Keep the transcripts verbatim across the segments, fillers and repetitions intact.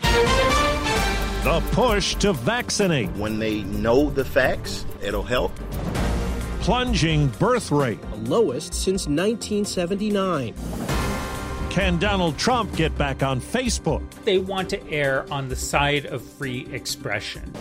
The push to vaccinate. When they know the facts, it'll help. Plunging birth rate. The lowest since nineteen seventy-nine. Can Donald Trump get back on Facebook? They want to err on the side of free expression.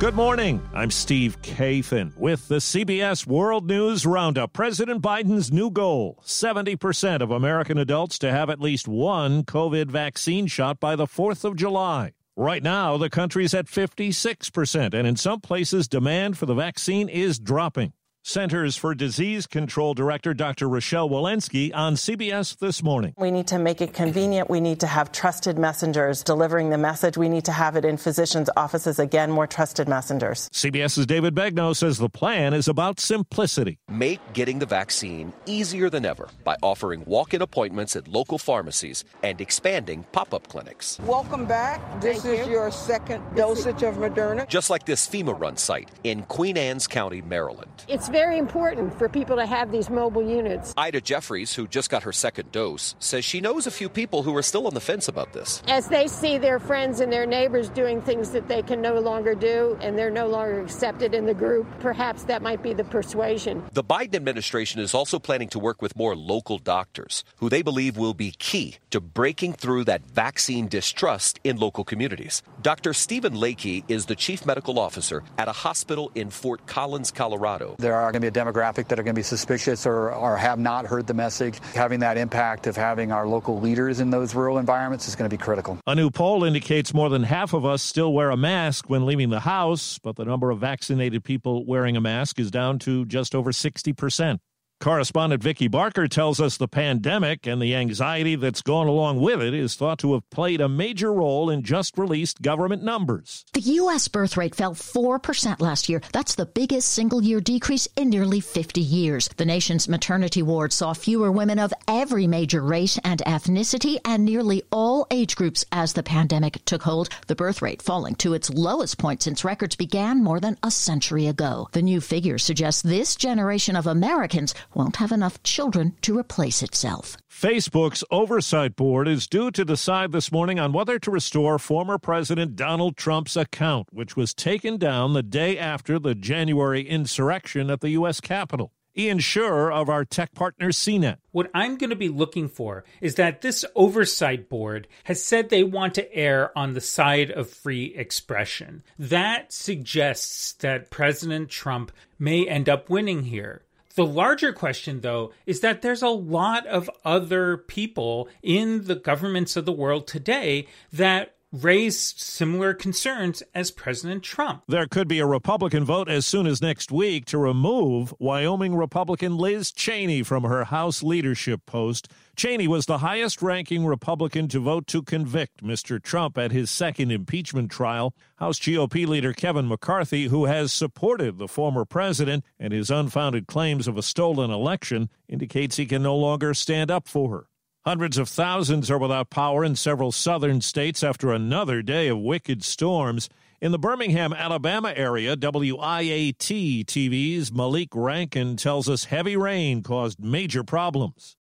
Good morning. I'm Steve Kathan with the C B S World News Roundup. President Biden's new goal, seventy percent of American adults to have at least one COVID vaccine shot by the fourth of July. Right now, the country's at fifty-six percent, and in some places, demand for the vaccine is dropping. Centers for Disease Control Director Doctor Rochelle Walensky on C B S This Morning. We need to make it convenient. We need to have trusted messengers delivering the message. We need to have it in physicians' offices. Again, more trusted messengers. CBS's David Begnaud says the plan is about simplicity. Make getting the vaccine easier than ever by offering walk-in appointments at local pharmacies and expanding pop-up clinics. Welcome back. This Thank is you. Your second dosage of Moderna. Just like this FEMA-run site in Queen Anne's County, Maryland. It's very important for people to have these mobile units. Ida Jeffries, who just got her second dose, says she knows a few people who are still on the fence about this. As they see their friends and their neighbors doing things that they can no longer do, and they're no longer accepted in the group, perhaps that might be the persuasion. The Biden administration is also planning to work with more local doctors, who they believe will be key to breaking through that vaccine distrust in local communities. Doctor Stephen Lakey is the chief medical officer at a hospital in Fort Collins, Colorado. There are are going to be a demographic that are going to be suspicious or, or have not heard the message. Having that impact of having our local leaders in those rural environments is going to be critical. A new poll indicates more than half of us still wear a mask when leaving the house, but the number of vaccinated people wearing a mask is down to just over sixty percent. Correspondent Vicky Barker tells us the pandemic and the anxiety that's gone along with it is thought to have played a major role in just-released government numbers. The U S birth rate fell four percent last year. That's the biggest single-year decrease in nearly fifty years. The nation's maternity ward saw fewer women of every major race and ethnicity and nearly all age groups as the pandemic took hold, the birth rate falling to its lowest point since records began more than a century ago. The new figure suggests this generation of Americans won't have enough children to replace itself. Facebook's oversight board is due to decide this morning on whether to restore former President Donald Trump's account, which was taken down the day after the January insurrection at the U S Capitol. Ian Schurer of our tech partner C net. What I'm going to be looking for is that this oversight board has said they want to err on the side of free expression. That suggests that President Trump may end up winning here. The larger question, though, is that there's a lot of other people in the governments of the world today that raise similar concerns as President Trump. There could be a Republican vote as soon as next week to remove Wyoming Republican Liz Cheney from her House leadership post. Cheney was the highest-ranking Republican to vote to convict Mister Trump at his second impeachment trial. House G O P leader Kevin McCarthy, who has supported the former president and his unfounded claims of a stolen election, indicates he can no longer stand up for her. Hundreds of thousands are without power in several southern states after another day of wicked storms. In the Birmingham, Alabama area, W I A T T V's Malik Rankin tells us heavy rain caused major problems.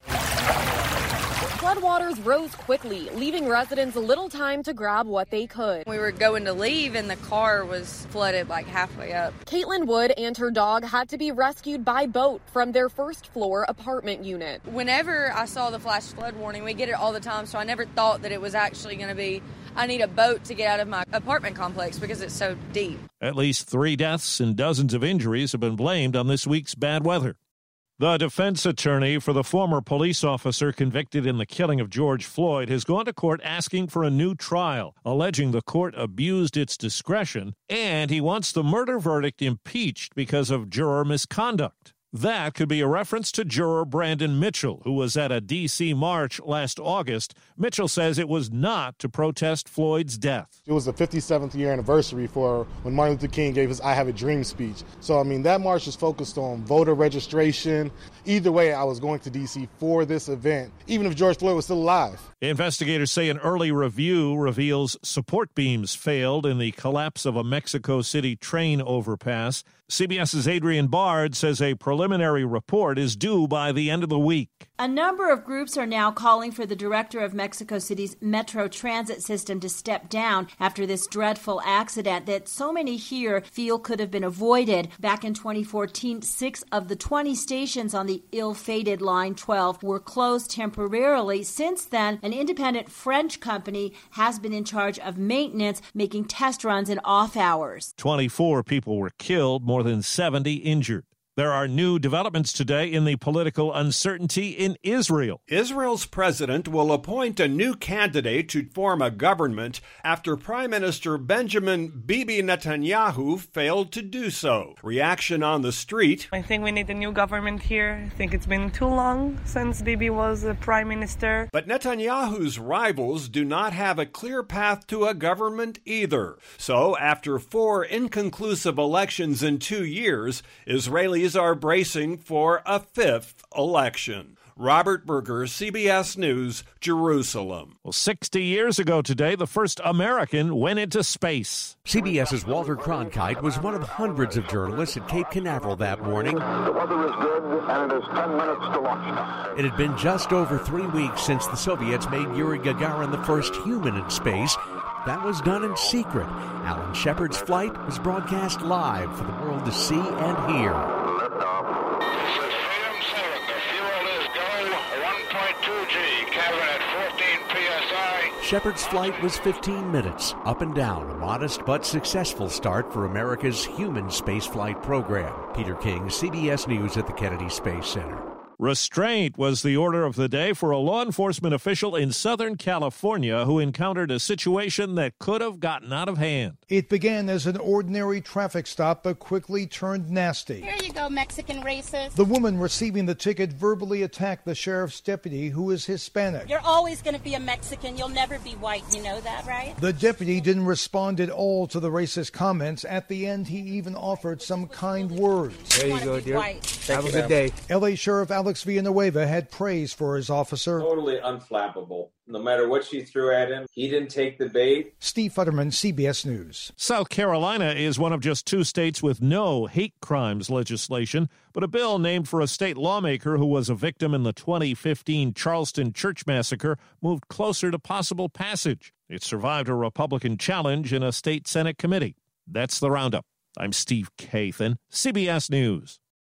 Floodwaters rose quickly, leaving residents little time to grab what they could. We were going to leave and the car was flooded like halfway up. Caitlin Wood and her dog had to be rescued by boat from their first floor apartment unit. Whenever I saw the flash flood warning, we get it all the time, so I never thought that it was actually going to be, I need a boat to get out of my apartment complex because it's so deep. At least three deaths and dozens of injuries have been blamed on this week's bad weather. The defense attorney for the former police officer convicted in the killing of George Floyd has gone to court asking for a new trial, alleging the court abused its discretion, and he wants the murder verdict impeached because of juror misconduct. That could be a reference to juror Brandon Mitchell, who was at a D C march last August. Mitchell says it was not to protest Floyd's death. It was the fifty-seventh year anniversary for when Martin Luther King gave his I Have a Dream speech. So, I mean, that march was focused on voter registration. Either way, I was going to D C for this event, even if George Floyd was still alive. Investigators say an early review reveals support beams failed in the collapse of a Mexico City train overpass. CBS's Adrian Bard says a preliminary report is due by the end of the week. A number of groups are now calling for the director of Mexico City's metro transit system to step down after this dreadful accident that so many here feel could have been avoided. Back in twenty fourteen, six of the twenty stations on the ill-fated Line twelve were closed temporarily. Since then, an independent French company has been in charge of maintenance, making test runs in off hours. twenty-four people were killed, more than seventy injured. There are new developments today in the political uncertainty in Israel. Israel's president will appoint a new candidate to form a government after Prime Minister Benjamin Bibi Netanyahu failed to do so. Reaction on the street. I think we need a new government here. I think it's been too long since Bibi was the prime minister. But Netanyahu's rivals do not have a clear path to a government either. So after four inconclusive elections in two years, Israeli are bracing for a fifth election. Robert Berger, C B S News, Jerusalem. Well, sixty years ago today, the first American went into space. CBS's Walter Cronkite was one of hundreds of journalists at Cape Canaveral that morning. The weather is good, and it is ten minutes to launch. It had been just over three weeks since the Soviets made Yuri Gagarin the first human in space. That was done in secret. Alan Shepard's flight was broadcast live for the world to see and hear. Shepard's flight was fifteen minutes, up and down, a modest but successful start for America's human spaceflight program. Peter King, C B S News at the Kennedy Space Center. Restraint was the order of the day for a law enforcement official in Southern California who encountered a situation that could have gotten out of hand. It began as an ordinary traffic stop but quickly turned nasty. Here you go, Mexican racist. The woman receiving the ticket verbally attacked the sheriff's deputy, who is Hispanic. You're always going to be a Mexican. You'll never be white. You know that, right? The deputy didn't respond at all to the racist comments. At the end, he even offered some kind words. There you go, dear. Have a good day. L A Sheriff Alex Alex Villanueva had praise for his officer. Totally unflappable. No matter what she threw at him, he didn't take the bait. Steve Futterman, C B S News. South Carolina is one of just two states with no hate crimes legislation, but a bill named for a state lawmaker who was a victim in the twenty fifteen Charleston church massacre moved closer to possible passage. It survived a Republican challenge in a state Senate committee. That's the roundup. I'm Steve Kathan, C B S News.